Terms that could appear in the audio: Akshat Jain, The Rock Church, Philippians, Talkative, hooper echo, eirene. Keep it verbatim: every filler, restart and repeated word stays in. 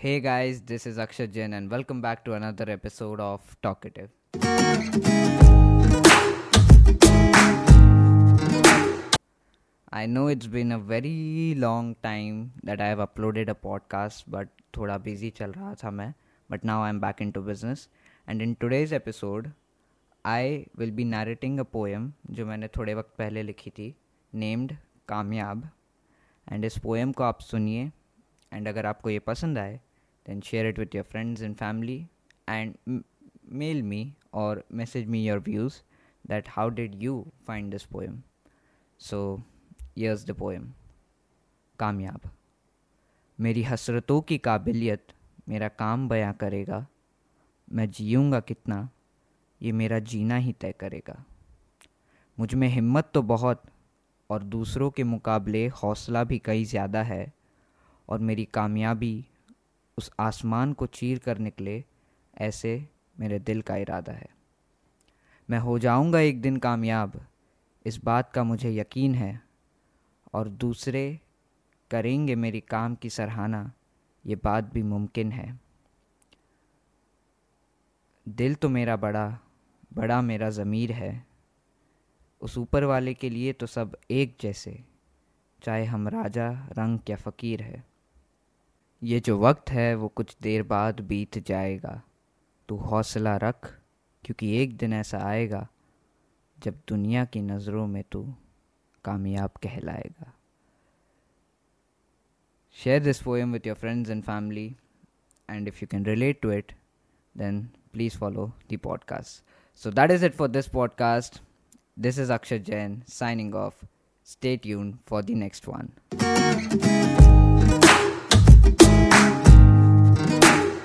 Hey guys, this is Akshat Jain and welcome back to another episode of Talkative. I know it's been a very long time that I have uploaded a podcast, but thoda busy chal raha tha main. But now I'm back into business. And in today's episode, I will be narrating a poem जो मैंने थोड़े वक्त पहले लिखी थी, named कामयाब. And इस poem को आप सुनिए. And अगर आपको ये पसंद आए, then share it with your friends and family and m- mail me or message me your views that how did you find this poem. So here's the poem. कामयाब. मेरी हसरतों की काबिलियत मेरा काम बयां करेगा. मैं जीऊँगा कितना ये मेरा जीना ही तय करेगा. मुझ में हिम्मत तो बहुत और दूसरों के मुकाबले हौसला भी कई ज़्यादा है, और मेरी कामयाबी उस आसमान को चीर कर निकले ऐसे मेरे दिल का इरादा है. मैं हो जाऊंगा एक दिन कामयाब, इस बात का मुझे यकीन है, और दूसरे करेंगे मेरी काम की सराहना, ये बात भी मुमकिन है. दिल तो मेरा बड़ा बड़ा मेरा ज़मीर है, उस ऊपर वाले के लिए तो सब एक जैसे, चाहे हम राजा रंग या फ़कीर है. ये जो वक्त है वो कुछ देर बाद बीत जाएगा, तू हौसला रख क्योंकि एक दिन ऐसा आएगा जब दुनिया की नज़रों में तू कामयाब कहलाएगा. Share this poem with your friends and family, and if you can relate to it, then please follow the podcast. So that is it for this podcast. This is Akshat Jain signing off. Stay tuned for the next one.